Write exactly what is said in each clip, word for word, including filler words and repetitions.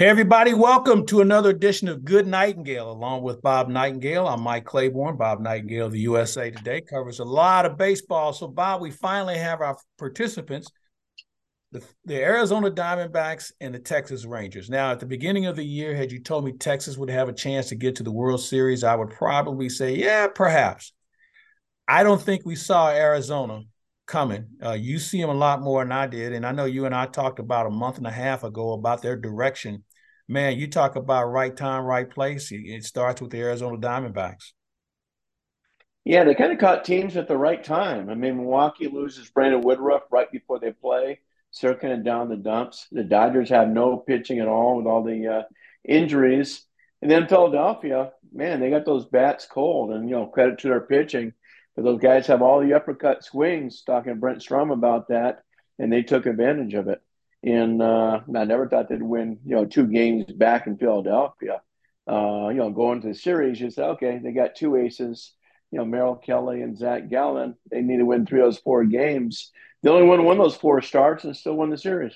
Hey, everybody, welcome to another edition of Good Nightingale. Along with Bob Nightingale, I'm Mike Claiborne. Bob Nightingale of the U S A Today covers a lot of baseball. So, Bob, we finally have our participants, the, the Arizona Diamondbacks and the Texas Rangers. Now, at the beginning of the year, had you told me Texas would have a chance to get to the World Series, I would probably say, yeah, perhaps. I don't think we saw Arizona coming. Uh, you see them a lot more than I did. And I know you and I talked about a month and a half ago about their direction. Man, you talk about right time, right place. It starts with the Arizona Diamondbacks. Yeah, they kind of caught teams at the right time. I mean, Milwaukee loses Brandon Woodruff right before they play. So kind of down the dumps. The Dodgers have no pitching at all with all the uh, injuries. And then Philadelphia, man, they got those bats cold. And, you know, credit to their pitching. But those guys have all the uppercut swings, talking to Brent Strom about that, and they took advantage of it. And uh, I never thought they'd win, you know, two games back in Philadelphia. Uh, you know, going to the series, you say, okay, they got two aces, you know, Merrill Kelly and Zach Gallen. They need to win three of those four games. They only won one of those four starts and still won the series.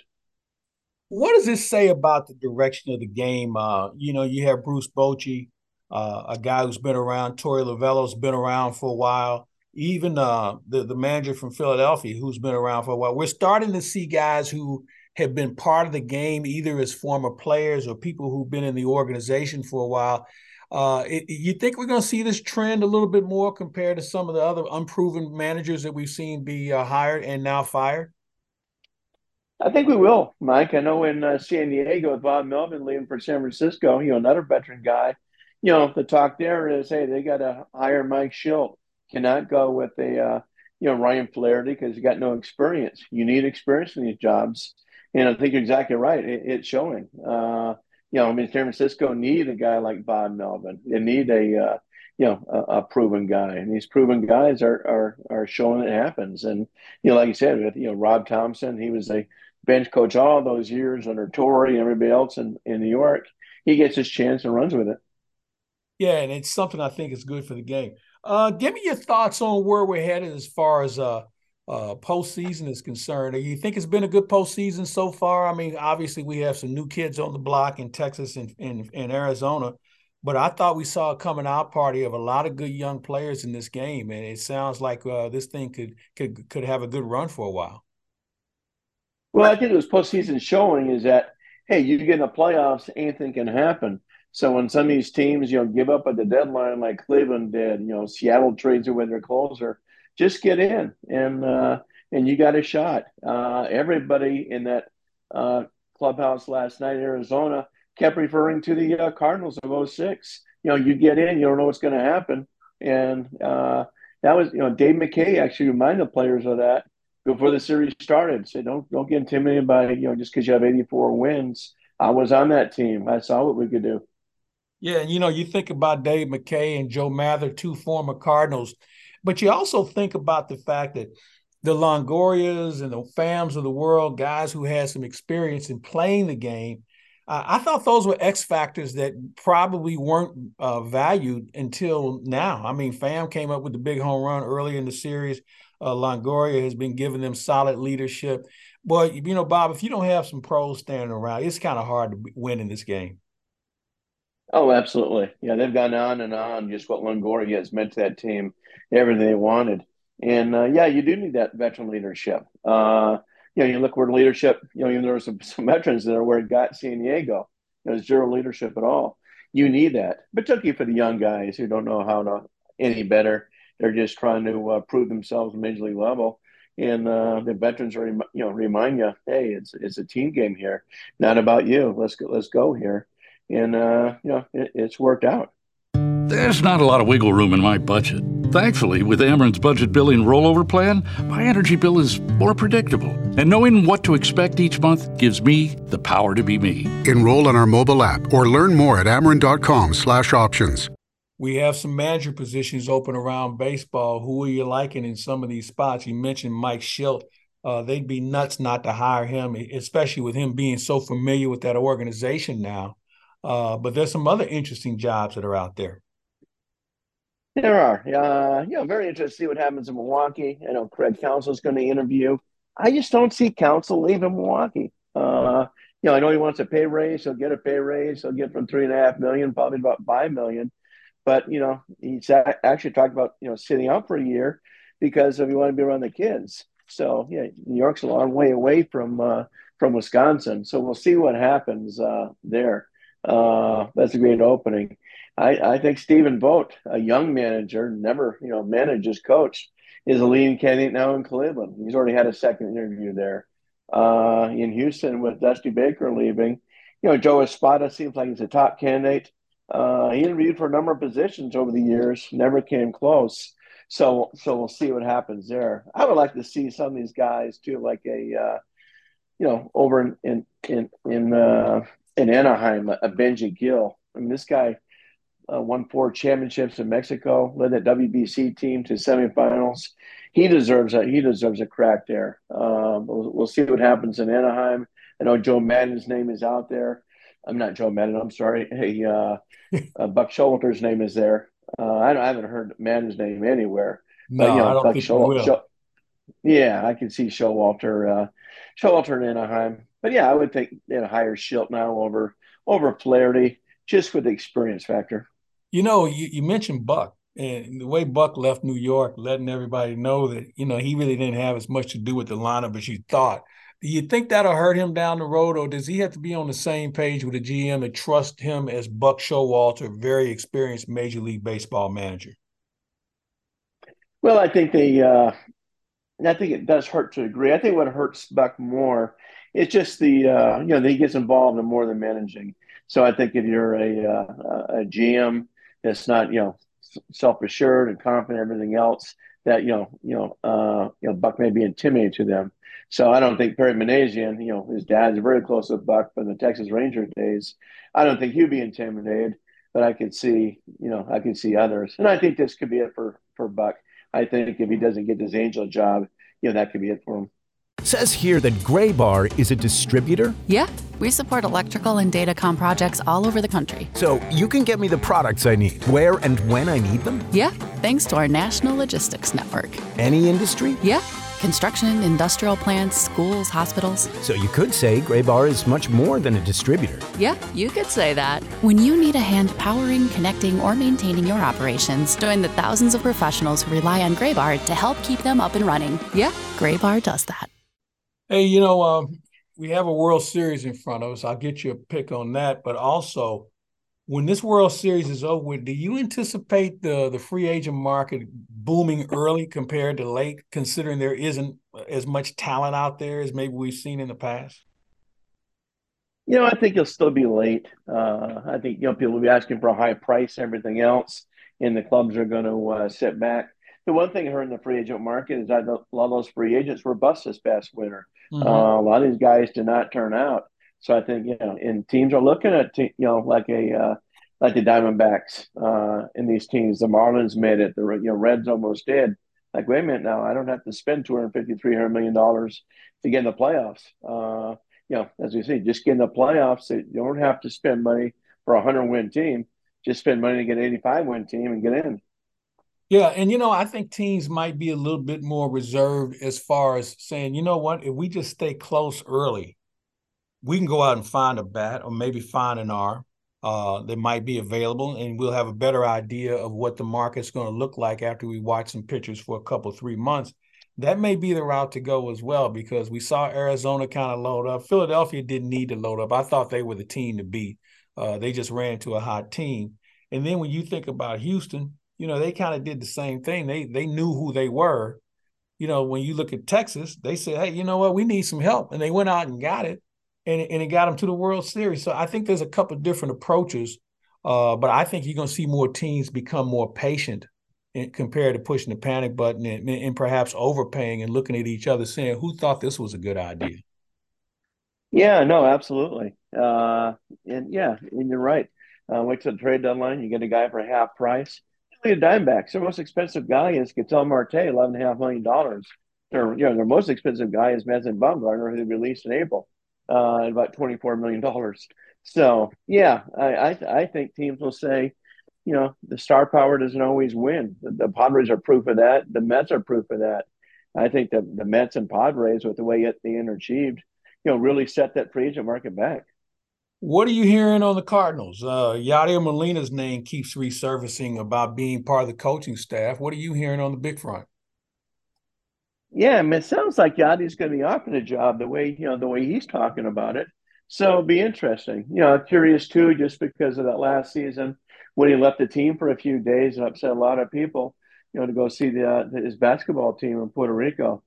What does this say about the direction of the game? Uh, you know, you have Bruce Bochy, uh, a guy who's been around. Torey Lovello's been around for a while. Even uh, the, the manager from Philadelphia, who's been around for a while. We're starting to see guys who – have been part of the game, either as former players or people who've been in the organization for a while. Uh, it, you think we're going to see this trend a little bit more compared to some of the other unproven managers that we've seen be uh, hired and now fired? I think we will, Mike. I know in uh, San Diego, with Bob Melvin leaving for San Francisco, you know, another veteran guy, you know, the talk there is, hey, they got to hire Mike Shildt. Cannot go with a, uh, you know, Ryan Flaherty because he's got no experience. You need experience in these jobs. And I think you're exactly right. It, it's showing. Uh, you know, I mean, San Francisco need a guy like Bob Melvin. They need a, uh, you know, a, a proven guy. And these proven guys are are are showing it happens. And, you know, like you said, with, you know, Rob Thompson, he was a bench coach all those years under Torrey and everybody else in, in New York. He gets his chance and runs with it. Yeah, and it's something I think is good for the game. Uh, give me your thoughts on where we're headed as far as uh, – Uh, postseason is concerned. Do you think it's been a good postseason so far? I mean, obviously we have some new kids on the block in Texas and, and, and Arizona, but I thought we saw a coming out party of a lot of good young players in this game, and it sounds like uh, this thing could could could have a good run for a while. Well, I think it was postseason showing is that, hey, you get in the playoffs, anything can happen. So when some of these teams, you know, give up at the deadline like Cleveland did, you know, Seattle trades away their closer. Just get in, and uh, and you got a shot. Uh, everybody in that uh, clubhouse last night in Arizona kept referring to the uh, Cardinals of oh six. You know, you get in, you don't know what's going to happen. And uh, that was, you know, Dave McKay actually reminded the players of that before the series started. Said, don't don't get intimidated by, you know, just because you have eighty-four wins. I was on that team. I saw what we could do. Yeah, and, you know, you think about Dave McKay and Joe Mather, two former Cardinals. But you also think about the fact that the Longorias and the Phams of the world, guys who had some experience in playing the game, uh, I thought those were X factors that probably weren't uh, valued until now. I mean, Pham came up with the big home run early in the series. Uh, Longoria has been giving them solid leadership. But, you know, Bob, if you don't have some pros standing around, it's kind of hard to win in this game. Oh, absolutely. Yeah, they've gone on and on, just what Longoria has meant to that team, everything they wanted. And, uh, yeah, you do need that veteran leadership. Uh, you know, you look where leadership, you know, even there were some, some veterans there where it got San Diego. There was zero leadership at all. You need that. Particularly for the young guys who don't know how to any better. They're just trying to uh, prove themselves major league level. And uh, the veterans, are, you know, remind you, hey, it's it's a team game here, not about you. Let's go, let's go here. And, uh, you know, it, it's worked out. There's not a lot of wiggle room in my budget. Thankfully, with Ameren's budget billing rollover plan, my energy bill is more predictable. And knowing what to expect each month gives me the power to be me. Enroll in our mobile app or learn more at Ameren.com slash options. We have some manager positions open around baseball. Who are you liking in some of these spots? You mentioned Mike Shildt. Uh, they'd be nuts not to hire him, especially with him being so familiar with that organization now. Uh, but there's some other interesting jobs that are out there. There are. Uh, you know, very interested to see what happens in Milwaukee. I know Craig Counsell's going to interview. I just don't see Counsell leaving Milwaukee. Uh, you know, I know he wants a pay raise. He'll get a pay raise. He'll get from three and a half million, probably about five million. But, you know, he's actually talked about, you know, sitting out for a year because if you want to be around the kids. So, yeah, New York's a long way away from uh, from Wisconsin. So we'll see what happens uh, there. Uh, that's a great opening. I, I think Stephen Vogt, a young manager, never, you know, manages, coached, is a leading candidate now in Cleveland. He's already had a second interview there. Uh, in Houston with Dusty Baker leaving, you know, Joe Espada seems like he's a top candidate. Uh, he interviewed for a number of positions over the years, never came close. So, so we'll see what happens there. I would like to see some of these guys too, like a, uh, you know, over in in in in, uh, in Anaheim, a Benji Gill. I mean, this guy uh, won four championships in Mexico, led that W B C team to semifinals. He deserves a he deserves a crack there. Uh, we'll, we'll see what happens in Anaheim. I know Joe Madden's name is out there. I'm not Joe Madden. I'm sorry. Hey, uh, uh, Buck Showalter's name is there. Uh, I, I haven't heard Madden's name anywhere. No, but, you know, I don't Buck think Showalter, will. Show, yeah, I can see Showalter, uh, Showalter in Anaheim. But yeah, I would think they'd hire Shildt now over over Flaherty just for the experience factor. You know, you, you mentioned Buck. And the way Buck left New York, letting everybody know that, you know, he really didn't have as much to do with the lineup as you thought. Do you think that'll hurt him down the road, or does he have to be on the same page with the G M and trust him as Buck Showalter, very experienced Major League Baseball manager? Well, I think they, uh, I think it does hurt to a degree. I think what hurts Buck more, it's just the, uh, you know, that he gets involved in more than managing. So I think if you're a, uh, a G M that's not, you know, self-assured and confident, everything else that, you know, you know, uh, you know, Buck may be intimidated to them. So I don't think Perry Manassian, you know, his dad's very close to Buck from the Texas Ranger days. I don't think he'd be intimidated, but I could see, you know, I could see others. And I think this could be it for, for Buck. I think if he doesn't get this Angel job, you know, that could be it for him. Says here that Graybar is a distributor? Yeah, we support electrical and datacom projects all over the country. So you can get me the products I need, where and when I need them? Yeah, thanks to our national logistics network. Any industry? Yeah, construction, industrial plants, schools, hospitals. So you could say Graybar is much more than a distributor. Yeah, you could say that. When you need a hand powering, connecting, or maintaining your operations, join the thousands of professionals who rely on Graybar to help keep them up and running. Yeah, Graybar does that. Hey, you know, um, we have a World Series in front of us. I'll get you a pick on that. But also, when this World Series is over, do you anticipate the, the free agent market booming early compared to late, considering there isn't as much talent out there as maybe we've seen in the past? You know, I think you'll still be late. Uh, I think, you know, people will be asking for a high price, everything else, and the clubs are going to uh, sit back. The one thing I heard in the free agent market is that a lot of those free agents were bust this past winter. Mm-hmm. Uh, a lot of these guys did not turn out. So I think, you know, and teams are looking at, te- you know, like a uh, like the Diamondbacks uh, in these teams. The Marlins made it. The you know, Reds almost did. Like, wait a minute now, I don't have to spend two hundred fifty, three hundred million dollars to get in the playoffs. Uh, you know, as we see, just get in the playoffs, you don't have to spend money for a one hundred win team. Just spend money to get an eighty-five win team and get in. Yeah, and, you know, I think teams might be a little bit more reserved as far as saying, you know what, if we just stay close early, we can go out and find a bat or maybe find an arm uh, that might be available, and we'll have a better idea of what the market's going to look like after we watch some pitchers for a couple, three months. That may be the route to go as well, because we saw Arizona kind of load up. Philadelphia didn't need to load up. I thought they were the team to beat. Uh, they just ran to a hot team. And then when you think about Houston, you know, they kind of did the same thing. They they knew who they were. You know, when you look at Texas, they said, hey, you know what, we need some help. And they went out and got it, and, and it got them to the World Series. So I think there's a couple of different approaches, uh, but I think you're going to see more teams become more patient in, compared to pushing the panic button and, and perhaps overpaying and looking at each other saying, who thought this was a good idea? Yeah, no, absolutely. Uh, and, yeah, and you're right. Uh, wait till the trade deadline, you get a guy for half price. The Diamondbacks, their most expensive guy is Ketel Marte, eleven and a half million dollars. Their, you know, their most expensive guy is Madison Bumgarner, who they released in April, uh, at about twenty-four million dollars. So, yeah, I, I I think teams will say, you know, the star power doesn't always win. The, the Padres are proof of that. The Mets are proof of that. I think the the Mets and Padres, with the way it, they underachieved, you know, really set that free agent market back. What are you hearing on the Cardinals? Uh, Yadier Molina's name keeps resurfacing about being part of the coaching staff. What are you hearing on the big front? Yeah, I mean, it sounds like Yadier's going to be offered a job the way, you know, the way he's talking about it. So it'll be interesting. You know, curious too, just because of that last season when he left the team for a few days and upset a lot of people, you know, to go see the uh, his basketball team in Puerto Rico.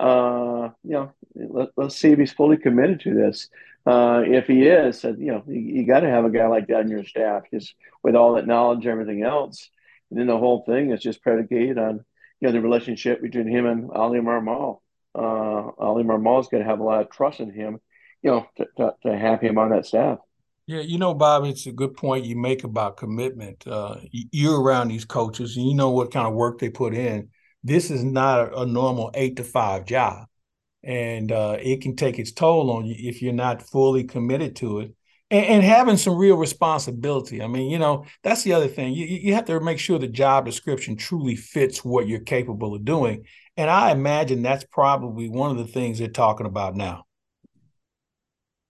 Uh, you know, let, let's see if he's fully committed to this. Uh, if he is, you know, you, you got to have a guy like that on your staff, just with all that knowledge, everything else. And then the whole thing is just predicated on, you know, the relationship between him and Ali Marmol. Uh, Ali Marmol's going to have a lot of trust in him, you know, to, to, to have him on that staff. Yeah, you know, Bob, it's a good point you make about commitment. Uh, you're around these coaches, and you know what kind of work they put in. This is not a, a normal eight to five job. And uh, it can take its toll on you if you're not fully committed to it, and, and having some real responsibility. I mean, you know, that's the other thing. You, you have to make sure the job description truly fits what you're capable of doing. And I imagine that's probably one of the things they're talking about now.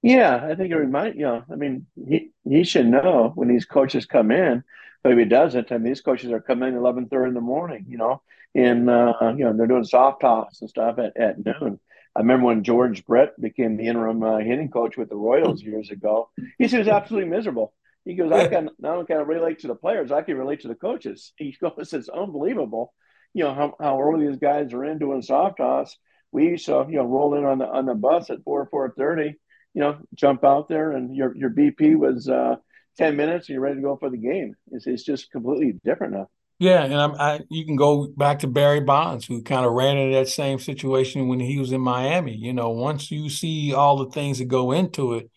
Yeah, I think it reminds, you know, I mean, he, he should know when these coaches come in. But if he doesn't, I mean, these coaches are coming in eleven thirty in the morning, you know, and, uh, you know, they're doing soft tops and stuff at, at noon. I remember when George Brett became the interim uh, hitting coach with the Royals years ago. He said he was absolutely miserable. He goes, I can not kind of relate to the players. I can relate to the coaches. He goes, it's unbelievable, you know, how, how early these guys are in doing soft toss. We used to, you know, roll in on the on the bus at four, four thirty, you know, jump out there, and your your B P was uh, ten minutes, and you're ready to go for the game. It's, it's just completely different now. Yeah, and I'm, I you can go back to Barry Bonds, who kind of ran into that same situation when he was in Miami. You know, once you see all the things that go into it,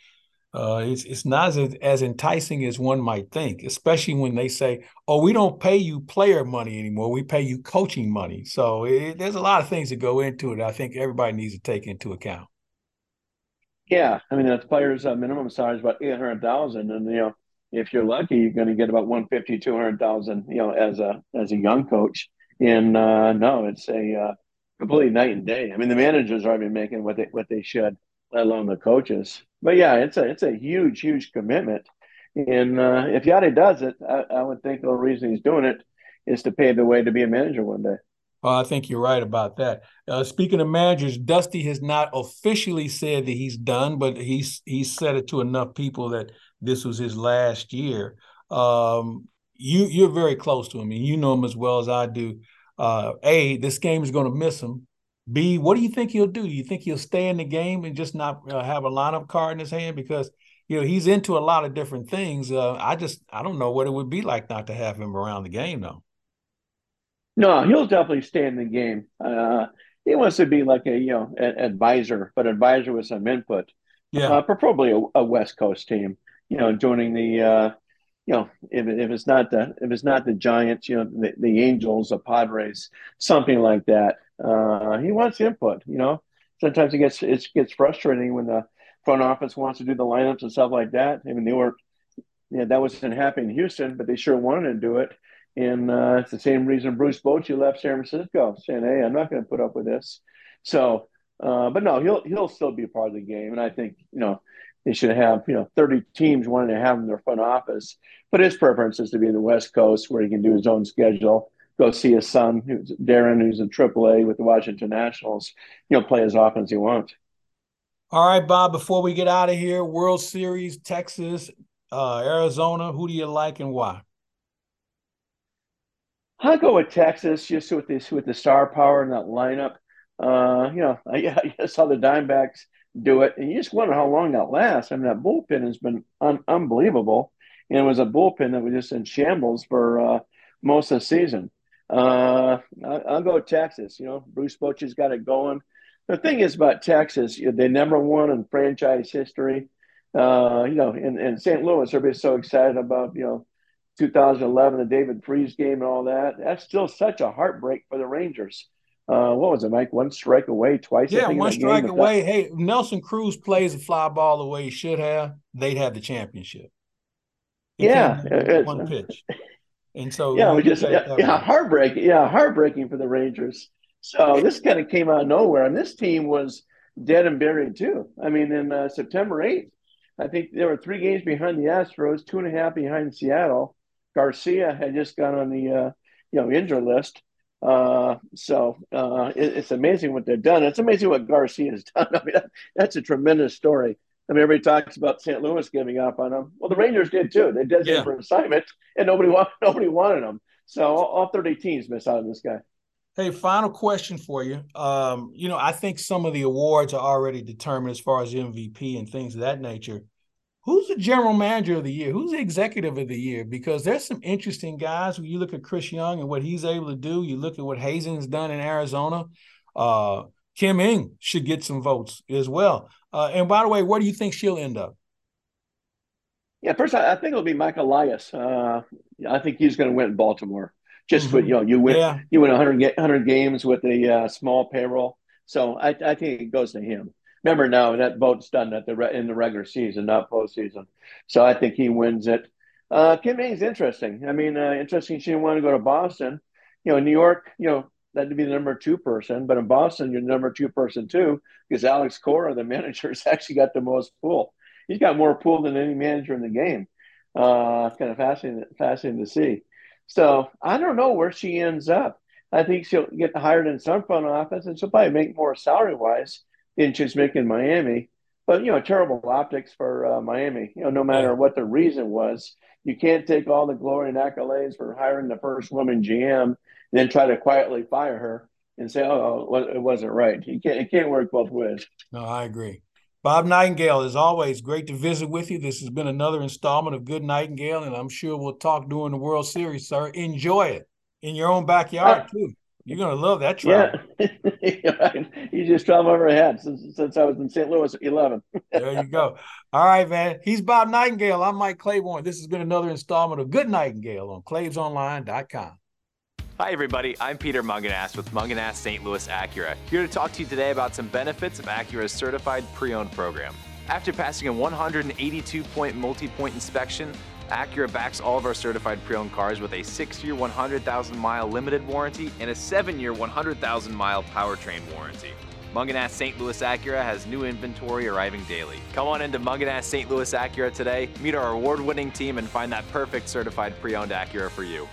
uh, it's it's not as, as enticing as one might think, especially when they say, oh, we don't pay you player money anymore. We pay you coaching money. So it, there's a lot of things that go into it. I think everybody needs to take into account. Yeah, I mean, the players' uh, minimum salary is about eight hundred thousand dollars, and, you know, if you're lucky, you're going to get about one fifty, two hundred thousand, you know, as a as a young coach. And uh, no, it's a uh, completely night and day. I mean, the managers aren't even making what they what they should, let alone the coaches. But yeah, it's a it's a huge, huge commitment. And uh, if Yadi does it, I, I would think the reason he's doing it is to pave the way to be a manager one day. Well, I think you're right about that. Uh, speaking of managers, Dusty has not officially said that he's done, but he's he's said it to enough people that this was his last year. Um, you, you're very close to him, and you know him as well as I do. Uh, A, this game is going to miss him. B, what do you think he'll do? Do you think he'll stay in the game and just not uh, have a lineup card in his hand? Because, you know, he's into a lot of different things. Uh, I just I don't know what it would be like not to have him around the game, though. No, he'll definitely stay in the game. Uh, he wants to be like a, you know, an advisor, but advisor with some input. Yeah, uh, probably a, a West Coast team. You know, joining the, uh, you know, if if it's not the if it's not the Giants, you know, the, the Angels, the Padres, something like that. Uh, he wants input. You know, sometimes it gets it gets frustrating when the front office wants to do the lineups and stuff like that. I mean, they were, yeah, that wasn't happening in Houston, but they sure wanted to do it. And uh, it's the same reason Bruce Bochy left San Francisco, saying, hey, I'm not going to put up with this. So, uh, but no, he'll he'll still be a part of the game. And I think, you know, they should have, you know, thirty teams wanting to have him in their front office. But his preference is to be in the West Coast, where he can do his own schedule, go see his son, who's Darren, who's in triple A with the Washington Nationals, you know, play as often as he wants. All right, Bob, before we get out of here, World Series, Texas, uh, Arizona, who do you like and why? I'll go with Texas, just with this, with the star power in that lineup. Uh, you know, I, I saw the Diamondbacks do it, and you just wonder how long that lasts. I mean, that bullpen has been un- unbelievable, and it was a bullpen that was just in shambles for uh, most of the season. Uh, I, I'll go with Texas. You know, Bruce Bochy's got it going. The thing is about Texas, you know, they never won in franchise history. Uh, you know, in, in Saint Louis, everybody's so excited about, you know, two thousand eleven, the David Freese game and all that. That's still such a heartbreak for the Rangers. Uh, what was it, Mike? One strike away twice? Yeah, I think one strike away. That... Hey, Nelson Cruz plays a fly ball the way he should have. They'd have the championship. It yeah. It, one pitch. And so – Yeah, we just yeah, – yeah, heartbreaking. Yeah, heartbreaking for the Rangers. So this kind of came out of nowhere. And this team was dead and buried too. I mean, in uh, September eighth, I think there were three games behind the Astros, two and a half behind Seattle. Garcia had just gone on the uh, you know injury list. Uh, so uh, it, it's amazing what they've done. It's amazing what Garcia's done. I mean, that, that's a tremendous story. I mean, everybody talks about Saint Louis giving up on them. Well, the Rangers did too. They did yeah. it for assignment, and nobody wanted, nobody wanted them. So all, all thirty teams miss out on this guy. Hey, final question for you. Um, you know, I think some of the awards are already determined as far as M V P and things of that nature. Who's the general manager of the year? Who's the executive of the year? Because there's some interesting guys. When you look at Chris Young and what he's able to do, you look at what Hazen's done in Arizona. Uh, Kim Ng should get some votes as well. Uh, and by the way, where do you think she'll end up? Yeah, first, I, I think it'll be Mike Elias. Uh, I think he's going to win Baltimore. Just mm-hmm. with, you know, you win yeah. you win one hundred, one hundred games with a uh, small payroll. So I, I think it goes to him. Remember now, that vote's done at the re- in the regular season, not postseason. So I think he wins it. Uh, Kim Ng's interesting. I mean, uh, interesting she didn't want to go to Boston. You know, New York, you know, that'd be the number two person. But in Boston, you're the number two person too, because Alex Cora, the manager, has actually got the most pool. He's got more pool than any manager in the game. Uh, it's kind of fascinating, fascinating to see. So I don't know where she ends up. I think she'll get hired in some front office, and she'll probably make more salary-wise than she's making Miami. But, you know, terrible optics for uh, Miami. You know, no matter what the reason was, you can't take all the glory and accolades for hiring the first woman G M and then try to quietly fire her and say, oh, it wasn't right. You can't, it can't work both ways. No, I agree. Bob Nightingale, as always, great to visit with you. This has been another installment of Good Nightingale, and I'm sure we'll talk during the World Series, sir. Enjoy it in your own backyard, too. You're going to love that travel. Yeah. You just travel over ahead since, since I was in Saint Louis at eleven. There you go. All right, man. He's Bob Nightingale. I'm Mike Claiborne. This has been another installment of Good Nightingale on claves online dot com. Hi, everybody. I'm Peter Munganass with Munganass Saint Louis Acura, here to talk to you today about some benefits of Acura's certified pre-owned program. After passing a one hundred eighty-two point multi-point inspection, Acura backs all of our certified pre-owned cars with a six-year one hundred thousand mile limited warranty and a seven-year one hundred thousand mile powertrain warranty. Munganass Saint Louis Acura has new inventory arriving daily. Come on into Munganass Saint Louis Acura today, meet our award-winning team, and find that perfect certified pre-owned Acura for you.